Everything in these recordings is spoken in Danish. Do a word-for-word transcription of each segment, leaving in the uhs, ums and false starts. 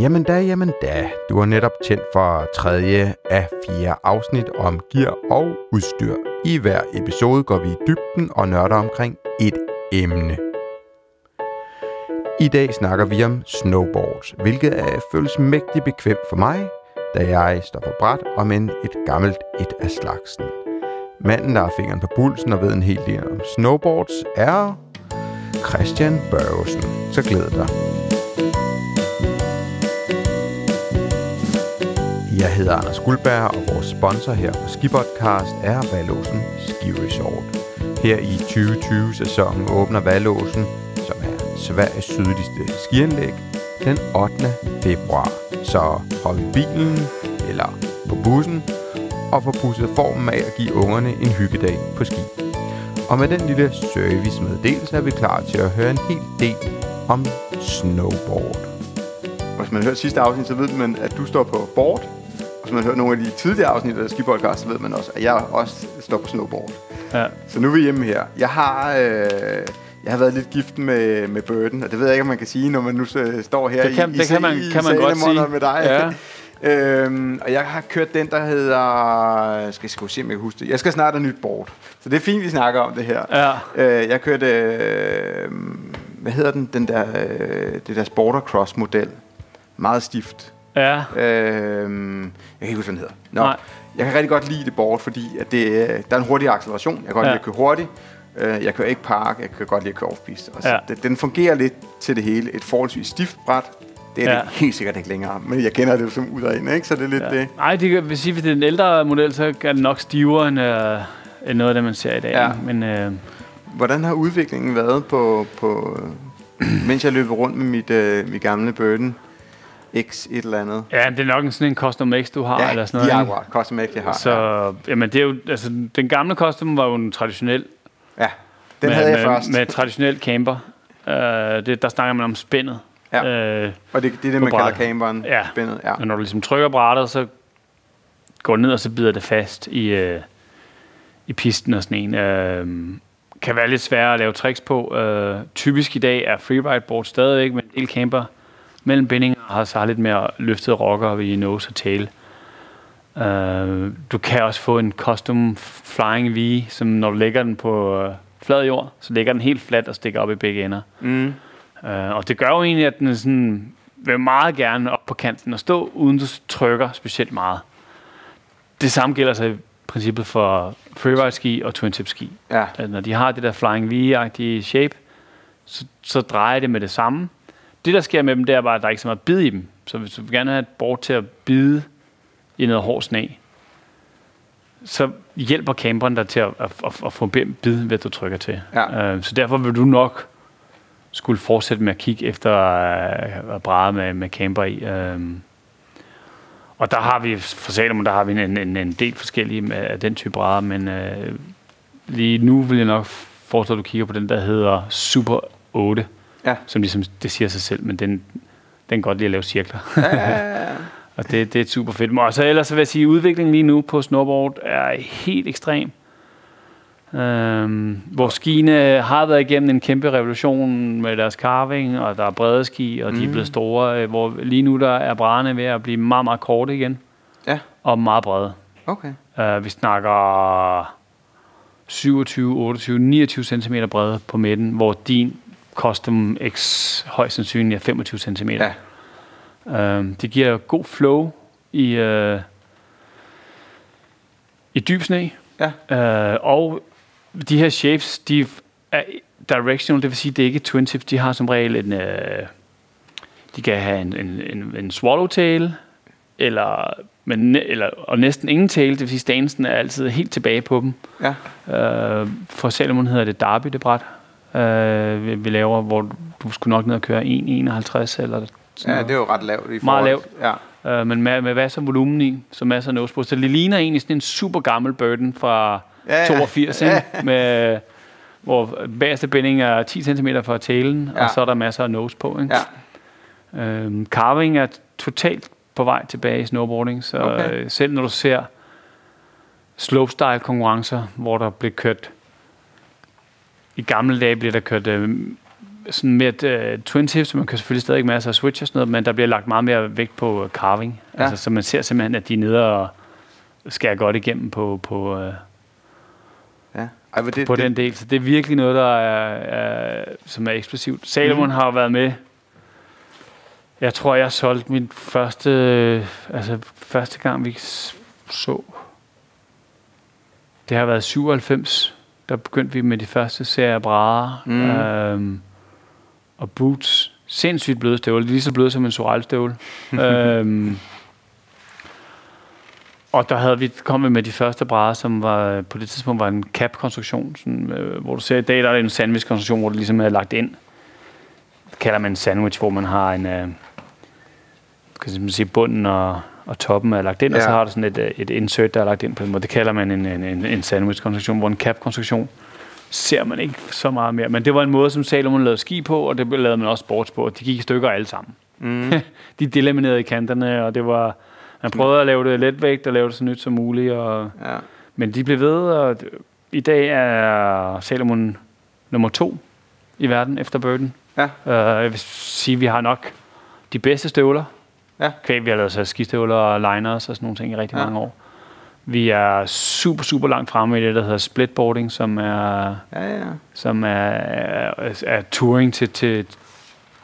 Jamen da, jamen da. Du er netop tændt for tredje af fire afsnit om gear og udstyr. I hver episode går vi i dybden og nørder omkring et emne. I dag snakker vi om snowboards, hvilket er, føles mægtig bekvemt for mig, da jeg står på bræt og men et gammelt et af slagsen. Manden, der har fingeren på pulsen og ved en hel del om snowboards, er Christian Børgesen. Så glæd dig. Jeg hedder Anders Guldberg, og vores sponsor her på SKIpodcast er Vallåsen Skiresort. Her i tyve tyve-sæsonen åbner Vallåsen, som er Sveriges sydligste skianlæg, den ottende februar. Så hop i bilen eller på bussen og få pudset formen af at give ungerne en hyggedag på ski. Og med den lille servicemeddelelse er vi klar til at høre en hel del om snowboard. Hvis man hører sidste afsnit, så ved man, at du står på board. Hvis man hører nogle af de tidligere afsnit af SKIpodcast, så ved man også, at jeg også står på snowboard. Ja. Så nu er vi hjemme her. Jeg har, øh, jeg har været lidt gift med, med Burton, og det ved jeg ikke, om man kan sige, når man nu så, står her det kan, i, i, det kan man, i, kan i man godt sige med dig. Ja. øhm, og jeg har kørt den, der hedder... Skal jeg sgu se, om jeg kan huske det. Jeg skal snart have nyt board. Så det er fint, vi snakker om det her. Ja. Øh, jeg kørte... Øh, hvad hedder den? Den der, øh, det der Sportacross-model. Meget stift. Ja. Øhm, jeg kan ikke huske, hvad den hedder. Nå, jeg kan rigtig godt lide det board, fordi at det, der er en hurtig acceleration. Jeg kan godt ja. lide at køre hurtigt. Jeg kører ikke park. Jeg kan godt lide at køre off-piste. Ja. Den fungerer lidt til det hele. Et forholdsvis stift bræt. Det er ja. det helt sikkert ikke længere. Men jeg kender det jo som ud af en, ikke? Så det er lidt ja. det. Nej, det vil sige, at hvis det er en ældre model, så er den nok stivere end, øh, end noget af det, man ser i dag. Ja. Men, øh... hvordan har udviklingen været på... på mens jeg løber rundt med mit, øh, mit gamle Burton? X et eller andet. Ja, det er nok sådan en Custom X, du har, ja, eller sådan noget. Ja, akkurat. Custom X, jeg har. Så, ja. Jamen, det er jo, altså, den gamle Custom var jo en traditionel. Ja, den med, havde jeg med, først. Med traditionel camper. Uh, det, der snakker man om spændet. Ja, uh, og det, det er det, man brættet. Kalder camperen. Ja, spændet. Ja. Og når du ligesom trykker brættet, så går ned, og så bider det fast i, uh, i pisten og sådan en. Uh, kan være lidt sværere at lave tricks på. Uh, typisk i dag er freeride-board stadigvæk, men en del camper mellem bindinger har så lidt mere løftet rocker ved nose og tail. Uh, du kan også få en custom flying V, som når du lægger den på uh, flad jord, så lægger den helt flat og stikker op i begge ender. Mm. Uh, og det gør jo egentlig, at den sådan, vil meget gerne op på kanten og stå, uden du trykker specielt meget. Det samme gælder så i princippet for freeride ski og twin tip ski. Ja. Uh, når de har det der flying V-agtige shape, så, så drejer det med det samme. Det, der sker med dem, det er bare, at der er ikke så meget bid i dem. Så hvis du vil gerne have et board til at bide i noget hård sne, så hjælper camperen dig til at, at, at, at få en bid, ved at du trykker til. Ja. Uh, så derfor vil du nok skulle fortsætte med at kigge efter uh, at bræde med, med camper i. Uh, og der har vi, for Salomon, der har vi en, en, en del forskellige af den type bræder, men uh, lige nu vil jeg nok foreslå, at du kigger på den, der hedder Super otte. Ja. Som ligesom, det siger sig selv, men den, den kan godt lide at lave cirkler. Ja, ja, ja. Og det, det er super fedt. Og så ellers så vil jeg sige, at udviklingen lige nu på snowboard er helt ekstrem. Øhm, hvor skiene har været igennem en kæmpe revolution med deres carving, og der er brede ski, og mm. de er blevet store. Hvor lige nu der er brædderne ved at blive meget, meget korte igen. Ja. Og meget brede. Okay. Øh, vi snakker syvogtyve, otteogtyve, niogtyve centimeter brede på midten, hvor din Custom X højst sandsynligt er femogtyve centimeter. Ja. Øhm, det giver god flow i, øh, i dyb sne. Ja. Øh, og de her shapes, de er directional, det vil sige, det er ikke twin tips. De har som regel en... Øh, de kan have en, en, en, en swallowtail, eller, men, eller, og næsten ingen tail, det vil sige, stansen er altid helt tilbage på dem. Ja. Øh, for Salomon hedder det Darby, det bræt. Uh, vi, vi laver, hvor du skulle nok ned og køre en komma enoghalvtreds eller sådan. Ja, det er jo ret lavt i forhold. Meget lavt, ja. uh, Men med, med masser af volumen i, så masser af nose-spor. Så det ligner egentlig sådan en super gammel Burton fra ja, toogfirs, ja. Med, hvor bagerste binding er ti centimeter fra tælen, ja. Og så er der masser af nose på, ikke? Ja. Uh, Carving er totalt på vej tilbage i snowboarding. Så okay. uh, selv når du ser slopestyle konkurrencer, hvor der bliver kørt i gamle dage, bliver der kørt øh, sådan med et øh, twin tip, så man kan selvfølgelig stadig masser af switch og sådan noget, men der bliver lagt meget mere vægt på carving. Ja. Altså, så man ser simpelthen, at de er nede og skærer godt igennem på, på, øh, ja. Ej, det, på det, den del. Så det er virkelig noget, der er, øh, som er eksplosivt. Salomon mm. har været med. Jeg tror, jeg solgte min første... Øh, altså, første gang, vi så... Det har været syvoghalvfems. Der begyndte vi med de første serier af brædder. Mm. Øhm, og boots. Sindssygt bløde støvler. Lige så bløde som en soralstøvle. øhm, og der havde vi kommet med de første brædder, som var, på det tidspunkt var en cap-konstruktion. Sådan, øh, hvor du ser i dag, der er en sandwich-konstruktion, hvor det ligesom er lagt ind. Det kalder man en sandwich, hvor man har en... Øh, kan man sige, bunden og... og toppen er lagt ind, ja. Og så har du sådan et, et insert, der er lagt ind på den måde. Det kalder man en, en, en sandwich-konstruktion, hvor en cap-konstruktion ser man ikke så meget mere. Men det var en måde, som Salomon lavede ski på, og det lavede man også sports på, og de gik i stykker alle sammen. Mm. De delaminerede i kanterne, og det var... Man prøvede at lave det letvægt, og lave det så nyt som muligt, og, ja. Men de blev ved, og i dag er Salomon nummer to i verden efter Burton. Ja. Uh, jeg vil sige, vi har nok de bedste støvler. Ja. Kvæg, vi har lavet så skistøvler og liners og sådan nogle ting i rigtig ja. mange år. Vi er super, super langt fremme i det, der hedder splitboarding, som er, ja, ja. Som er, er, er touring til, til,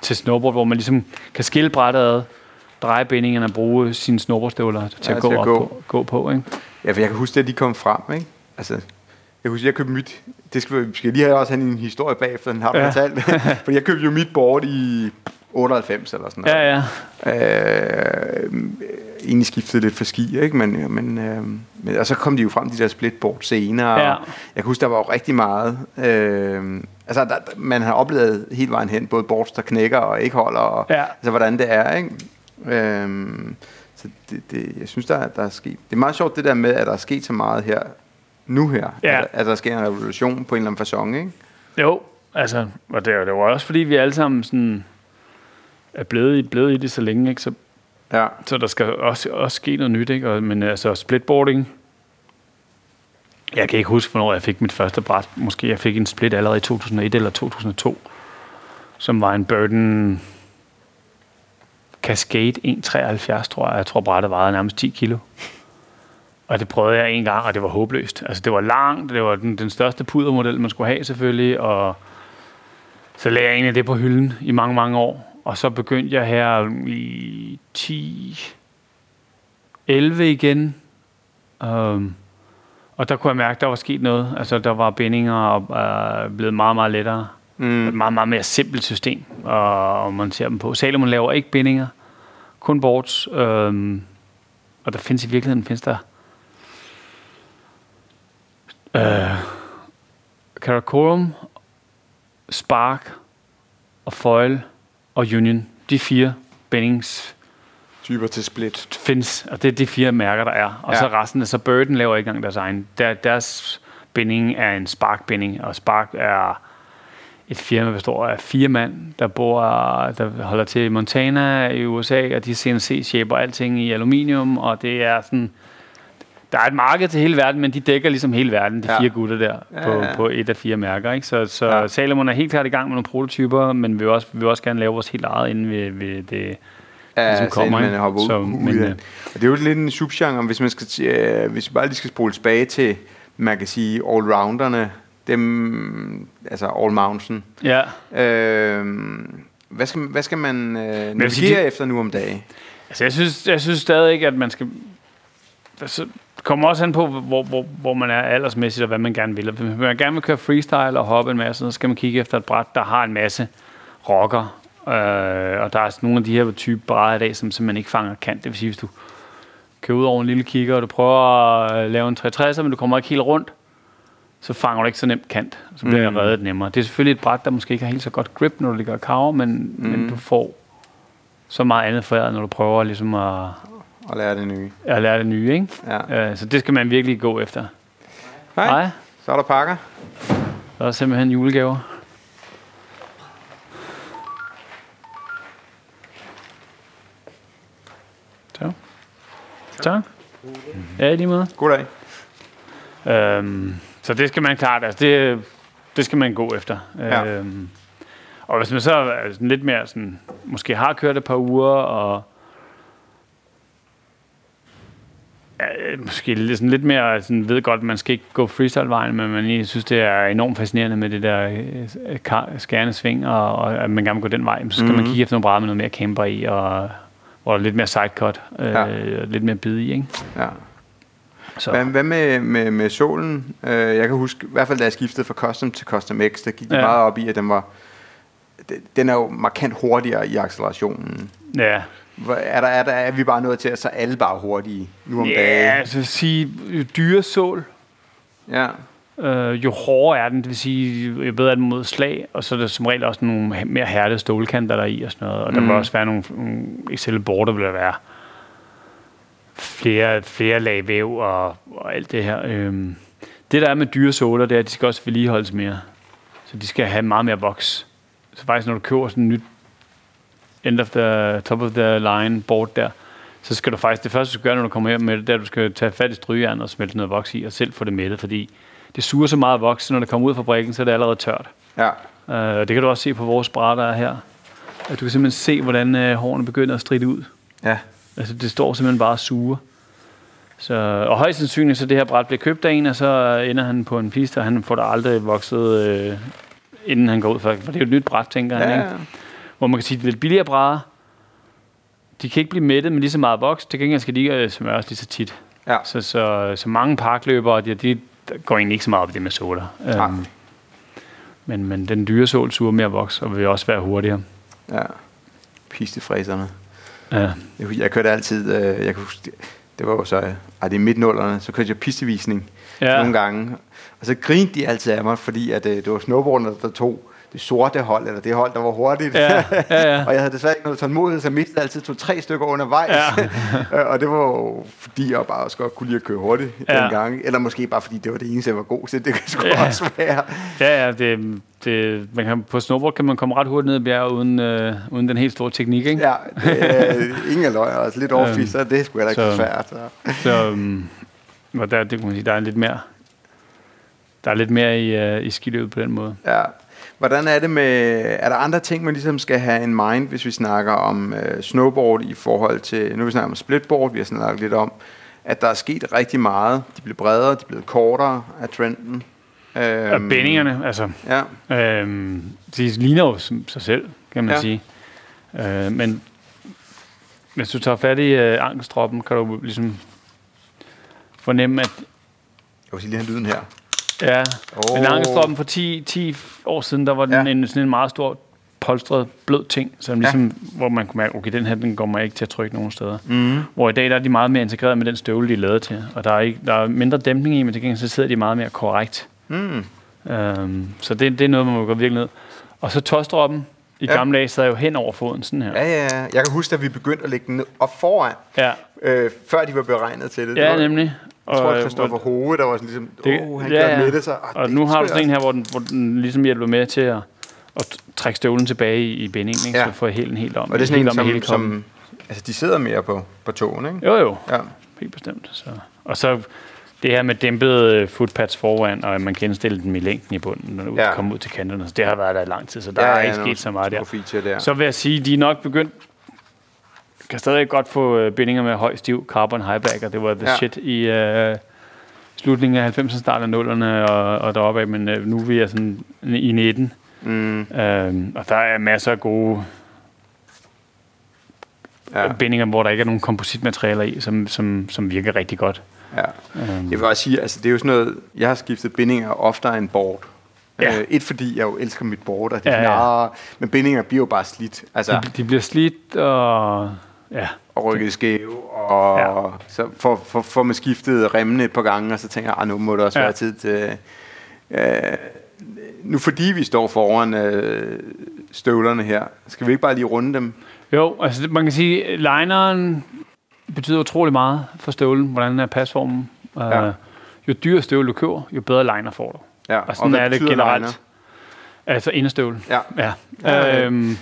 til snowboard, hvor man ligesom kan skille brættet ad, dreje bindingerne og bruge sine snowboardstøvler til ja, at gå til at op gå. På. Gå på, ikke? Ja, for jeg kan huske, at de kom frem, ikke? Altså... Jeg husker, jeg købte mit... Det skal vi skal lige have også have en historie bagefter, den har ja. fortalt. Fordi jeg købte jo mit board i otteoghalvfems eller sådan noget. Ja, ja. Øh, egentlig skiftede lidt for ski, ikke? Men, men, øh, men, og så kom de jo frem, de der splitboard senere. Ja. Jeg kan huske, der var jo rigtig meget... Øh, altså, der, man har oplevet hele vejen hen, både boards, der knækker og ikke holder, og ja. altså, hvordan det er, ikke? Øh, så det, det, jeg synes, der, der er sket... Det er meget sjovt, det der med, at der er sket så meget her... nu her, ja. at, at der sker en revolution på en eller anden facon, ikke? Jo, altså, og det er jo også, fordi vi alle sammen sådan er blevet i, blevet i det så længe, ikke? Så, ja. så der skal også, også ske noget nyt, ikke? Og, men altså, splitboarding, jeg kan ikke huske, hvornår jeg fik mit første bræt. Måske jeg fik en split allerede i to tusind og et eller to tusind og to, som var en Burton Cascade en komma treoghalvfjerds, tror jeg. Jeg tror, brættet vejede nærmest ti kilo. Og det prøvede jeg en gang, og det var håbløst. Altså, det var langt, det var den, den største pudermodel, man skulle have selvfølgelig, og så lagde jeg egentlig det på hylden i mange, mange år. Og så begyndte jeg her i ti elleve igen, um, og der kunne jeg mærke, der var sket noget. Altså, der var bindinger og uh, blevet meget, meget lettere. Mm. Et meget, meget mere simpelt system, og, og man ser dem på. Salomon laver ikke bindinger, kun boards, um, og der findes i virkeligheden, findes der Uh, Karakorum, Spark og Foil og Union. De fire bindingstyper til split findes, og det er de fire mærker, der er. Og ja. så resten, så Burton laver ikke engang deres egen. Der, deres binding er en Spark-binding, og Spark er et firma, der består af fire mand, der bor, der holder til i Montana i U S A, og de C N C-shaper alting i aluminium, og det er sådan... Der er et marked til hele verden, men de dækker ligesom hele verden, de ja. fire gutter der, ja, på, ja. på et af fire mærker. Ikke? Så, så ja. Salomon er helt klart i gang med nogle prototyper, men vi vil også, vi vil også gerne lave vores helt eget, inden vi, vi det ja, ligesom kommer. Man har så, men, ja. Og det er jo lidt en subgenre, hvis man skal, øh, hvis vi bare lige skal spole tilbage til, man kan sige, allrounderne, dem, altså all mountain. Ja. Øh, hvad, skal, hvad skal man øh, navigere det, efter nu om dagen? Altså, jeg synes, jeg synes stadig ikke, at man skal... Altså, det kommer også an på, hvor, hvor, hvor man er aldersmæssigt, og hvad man gerne vil. Hvis man gerne vil køre freestyle og hoppe en masse, så skal man kigge efter et bræt, der har en masse rocker. Øh, og der er nogle af de her type brædder i dag, som simpelthen ikke fanger kant. Det vil sige, hvis du kører ud over en lille kigger, og du prøver at lave en tre tres, men du kommer ikke helt rundt, så fanger du ikke så nemt kant. Så bliver mm. jeg reddet nemmere. Det er selvfølgelig et bræt, der måske ikke har helt så godt grip, når du ligger og kaver, men, mm. men du får så meget andet foræret, når du prøver ligesom at... Og lære det nye. Og lære det nye, ikke? Ja. Øh, så det skal man virkelig gå efter. Hej. Hej. Så er der pakker. Der er simpelthen julegaver. Så. Tak. Ja, i lige måde. Goddag. Øhm, så det skal man klart, altså det, det skal man gå efter. Ja. Øhm, Og hvis man så er sådan lidt mere sådan, måske har kørt et par uger, og ja, måske sådan lidt mere sådan, ved godt, man skal ikke gå freestyle-vejen, men man lige synes, det er enormt fascinerende med det der skærende sving, og, og at man gerne vil gå den vej. Så skal mm-hmm. man kigge efter nogle brædder med noget mere camber i, og, og lidt mere sidecut, ja. øh, lidt mere bid i, ikke? Ja. Så. Hvad, hvad med, med, med solen? Uh, jeg kan huske, i hvert fald da jeg skiftede fra Custom til Custom X, der gik det ja. meget op i, at den var... Den er jo markant hurtigere i accelerationen. Ja. Er, der, er, der, er vi bare nået til at så alle bare hurtige nu om ja, dagen? Ja, altså sige, jo dyre sol, ja. øh, jo hårdere er den, det vil sige, jo bedre er den mod slag, og så er der som regel også nogle mere hærdede stålkanter der i og sådan noget, og der mm. vil også være nogle, nogle excel border, vil der være flere, flere lag væv og, og alt det her. Øh, det der er med dyre soler, det er, at de skal også vedligeholdes mere, så de skal have meget mere voks. Så faktisk når du køber sådan en nyt end of the top of the line board der, så skal du faktisk, det første du skal gøre, når du kommer hjem med det, der du skal tage fat i strygejern og smelte noget voks i, og selv få det mættet, fordi det suger så meget voks, så når det kommer ud fra fabrikken, så er det allerede tørt. Ja. Uh, det kan du også se på vores brætter her. At du kan simpelthen se, hvordan uh, hårene begynder at stride ud. Ja. Altså det står simpelthen bare og suger. Så, og højst sandsynligt, så det her bræt bliver købt af en, og så ender han på en piste, og han får der aldrig vokset... Øh, inden han går ud, for det er jo et nyt bræt, tænker ja. han, ikke? Hvor man kan sige, at de lidt billigere brædder, de kan ikke blive mættet med lige så meget voks, til gengæld skal de ikke smøres lige så tit. Ja. Så, så, så mange parkløbere, de, de går egentlig ikke så meget op i det med såler. Ja. Um, men, men den dyre sål suger mere voks, og vil også være hurtigere. Ja, pistefræserne. Ja. Jeg, jeg kørte altid, øh, jeg kunne, det, det var jo så, ej, det er midt-nullerne, så kørte jeg pistevisning ja. nogle gange. Og så grinte de altid af mig, fordi at, øh, det var snowboarderne, der tog det sorte hold, eller det hold, der var hurtigt. Ja, ja, ja. Og jeg havde desværre ikke noget tålmodighed, så jeg mistede altid to-tre stykker undervejs. Ja. Og det var jo, fordi jeg bare også godt kunne lide at køre hurtigt ja. den gang. Eller måske bare, fordi det var det eneste, jeg var god til. Det kan sgu ja. også være. Ja, ja. Det, det, man kan, på snowboard kan man komme ret hurtigt ned i bjerget, uden, øh, uden den helt store teknik, ikke? Ja, det, øh, ingen løg, altså lidt overfis, så det er sgu heller ikke så svært. Så, så um, og der, det kan man sige, der er lidt mere... Der er lidt mere i, uh, i skiløbet på den måde. Ja. Hvordan er det med... Er der andre ting, man ligesom skal have in mind, hvis vi snakker om uh, snowboard i forhold til... Nu vi snakker om splitboard, vi har snakket lidt om, at der er sket rigtig meget. De blev bredere, de blev kortere af trenden. Øhm, og bindingerne, altså. Ja. Øhm, de ligner jo sig selv, kan man ja. sige. Øh, men hvis du tager fat i uh, ankelstroppen, kan du ligesom fornemme, at... Jeg vil sige lige have lyden her. Ja, oh. men ankelstroppen for ti, ti år siden, der var den ja. en, sådan en meget stor, polstret, blød ting, som ligesom, ja. hvor man kunne mærke, okay, den her, den går mig ikke til at trykke nogen steder. Mm. Hvor i dag, der er de meget mere integreret med den støvle, de er lavet til, og der er, ikke, der er mindre dæmpning i, men til gengæld, så sidder de meget mere korrekt. Mm. Um, så det, det er noget, man må gå virkelig ned. Og så tåstroppen i ja. gamle dage sad jo hen over foden, sådan her. Ja, ja, ja. Jeg kan huske, at vi begyndte at lægge den ned op foran, ja. øh, før de var beregnet til det. Ja, det nemlig. Jeg tror, at Christoffer Hove, der var sådan ligesom, åh, oh, han ja, gør med det sig. Og, og det nu har du sådan en her, hvor den, hvor den ligesom hjælper med til at, at trække støvlen tilbage i, i bindingen, ikke? Ja. Så får jeg helt helt om. Og det er sådan en, som, som, altså de sidder mere på, på tåen, ikke? Jo, jo. Ja. Helt bestemt. Så. Og så det her med dæmpede footpads foran, og man kan indstille dem i længden i bunden, når du ja. kommer ud til kanterne. Så det har været der i lang tid, så der ja, er ikke ja, sket så meget der. der. Så vil jeg sige, de er nok begyndt, kan stadig godt få bindinger med høj, stiv carbon highback, og det var the ja. shit i øh, slutningen af halvfemserne, starten af nullerne og, og deroppe af, men øh, nu er vi sådan i nitten. Mm. Øhm, og der er masser af gode ja. bindinger, hvor der ikke er nogen kompositmaterialer i, som, som, som virker rigtig godt. Ja. Øhm. Jeg vil også sige, altså det er jo sådan noget, jeg har skiftet bindinger oftere end board. Ja. Øh, et fordi jeg jo elsker mit board, og de ja, ja. men bindinger bliver jo bare slidt. Altså, de, de bliver slidt, og... Ja. Og rykket skæve, og ja. så får for, for man skiftet remmene et par gange, og så tænker jeg, nu må det også ja. være tid til... Øh, nu fordi vi står foran øh, støvlerne her, skal vi ikke bare lige runde dem? Jo, altså man kan sige, lineren betyder utrolig meget for støvlen, hvordan er pasformen. Ja. Uh, jo dyrere støvle du køber, jo bedre liner får du. Ja. Og sådan og er det generelt. Liner? Altså inderstøvle. Ja. ja. ja. Øhm,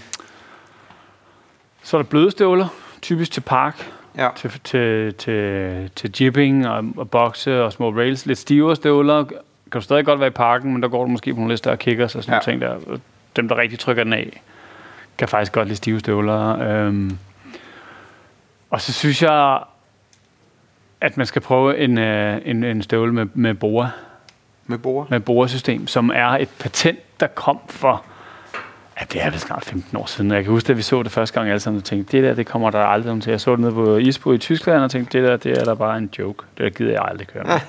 så er der bløde støvler, typisk til park, ja. til, til, til, til jibbing og, og bokse og små rails. Lidt stivere støvler. Kan du stadig godt være i parken, men der går du måske på nogle lidt større kickers og sådan ja. ting der. dem, der rigtig trykker den af, kan faktisk godt lide stive støvler. Øhm. Og så synes jeg, at man skal prøve en, øh, en, en støvle med, med bore. Med bore? Med boresystem, som er et patent, der kom for... Ja, det er vel snart femten år siden. Jeg kan huske, at vi så det første gang alle sammen og tænkte, det der, det kommer der aldrig om til. Jeg så det nede på Ispo i Tyskland og tænkte, det der, det er der bare en joke. Det der gider jeg aldrig køre med.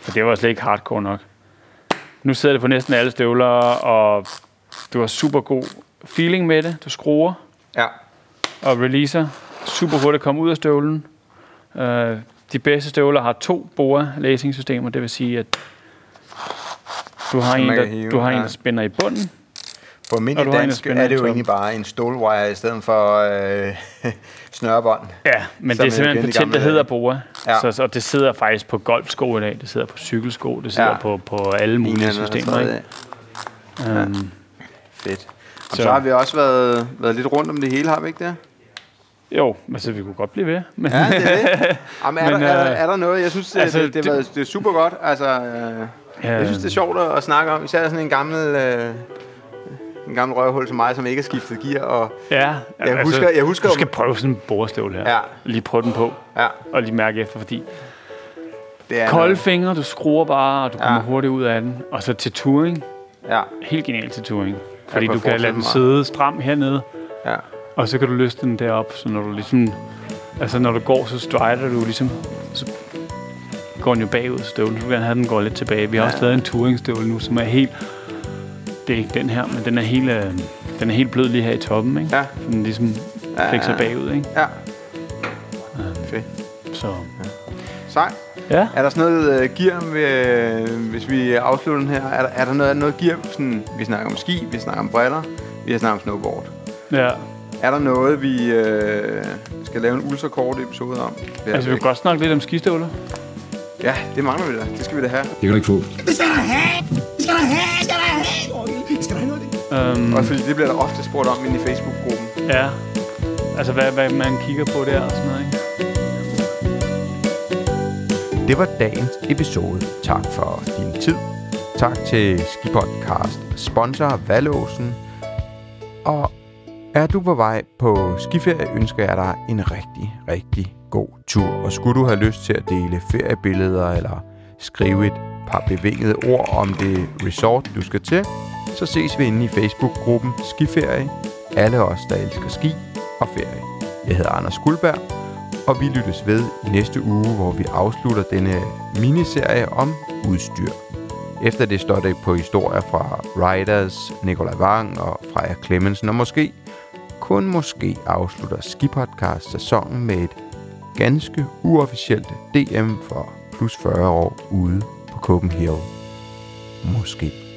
For det var slet ikke hardcore nok. Nu sidder det på næsten alle støvler, og du har super god feeling med det. Du skruer ja. og releaser. Super hurtigt komme ud af støvlen. Uh, de bedste støvler har to bore-lacing-systemer. Det vil sige, at du har en, der, du har en, der spænder i bunden. På almindelig dansk er det jo egentlig bare en stålwire i stedet for øh, snørebånd. Ja, men det er simpelthen en patent, der hedder bore. Ja. Så, så, og det sidder faktisk på golfsko i dag, det sidder på cykelsko, det sidder ja. på, på alle mulige Lignende systemer. Ikke? Ja. Um, Fedt. Og så, så har vi også været, været lidt rundt om det hele, har vi ikke det? Jo, altså vi kunne godt blive ved. Men ja, det er det. Jamen, er, men, der, er, er der noget? Jeg synes, altså, det, det, det, det, det er super godt. Altså, øh, ja. Jeg synes, det er sjovt at, at snakke om. Især sådan en gammel... Øh, en gammel røvhul som mig, som ikke har skiftet gear. Og ja, jeg altså, husker, jeg husker, du skal prøve sådan en borestøvle her. Ja. Lige prøve den på, ja. og lige mærke efter, fordi det er kolde fingre, du skruer bare, og du ja. kommer hurtigt ud af den. Og så til touring. Ja. Helt genialt til touring. Fordi du kan lade den sidde stram hernede, ja. og så kan du løfte den derop. Så når du ligesom, altså når du går, så strider du ligesom, så går den jo bagud støvlen. Så du gerne have, den går lidt tilbage. Vi har ja. også lavet en touringstøvle nu, som er helt... Det er ikke den her, men den er helt, øh, den er helt blød lige her i toppen, ikke? Ja. Den ligesom flexer bagud, ikke? Ja. Fedt. Så. Ja. Sejt. Ja. Er der sådan noget uh, gear, ved, hvis vi afslutter den her? Er der, er der noget, noget gear? Sådan, vi snakker om ski, vi snakker om briller, vi snakker om snowboard. Ja. Er der noget, vi øh, skal lave en ultrakort episode om? Altså, vi kan godt snakke lidt om skistøvler. Ja, det mangler vi da. Det skal vi da have. Det kan du ikke få. Det skal du have! Det skal du have! Det skal du have! Det skal du have noget af det. Um, Også fordi det bliver der ofte spurgt om inde i Facebook-gruppen. Ja. Altså, hvad, hvad man kigger på der og sådan noget, ikke? Det var dagens episode. Tak for din tid. Tak til SKIpodcast, sponsor Vallåsen. Og er du på vej på skiferie, ønsker jeg dig en rigtig, rigtig god tur. Og skulle du have lyst til at dele feriebilleder eller skrive et par bevingede ord om det resort, du skal til, så ses vi inde i Facebook-gruppen Skiferie. Alle os, der elsker ski og ferie. Jeg hedder Anders Guldberg, og vi lyttes ved i næste uge, hvor vi afslutter denne miniserie om udstyr. Efter det står det på historier fra Riders, Nikolaj Vang og Freja Clemmensen, og måske, kun måske afslutter SKIpodcast-sæsonen med et ganske uofficielt D M for plus fyrre år ude på Copenhagen. Måske.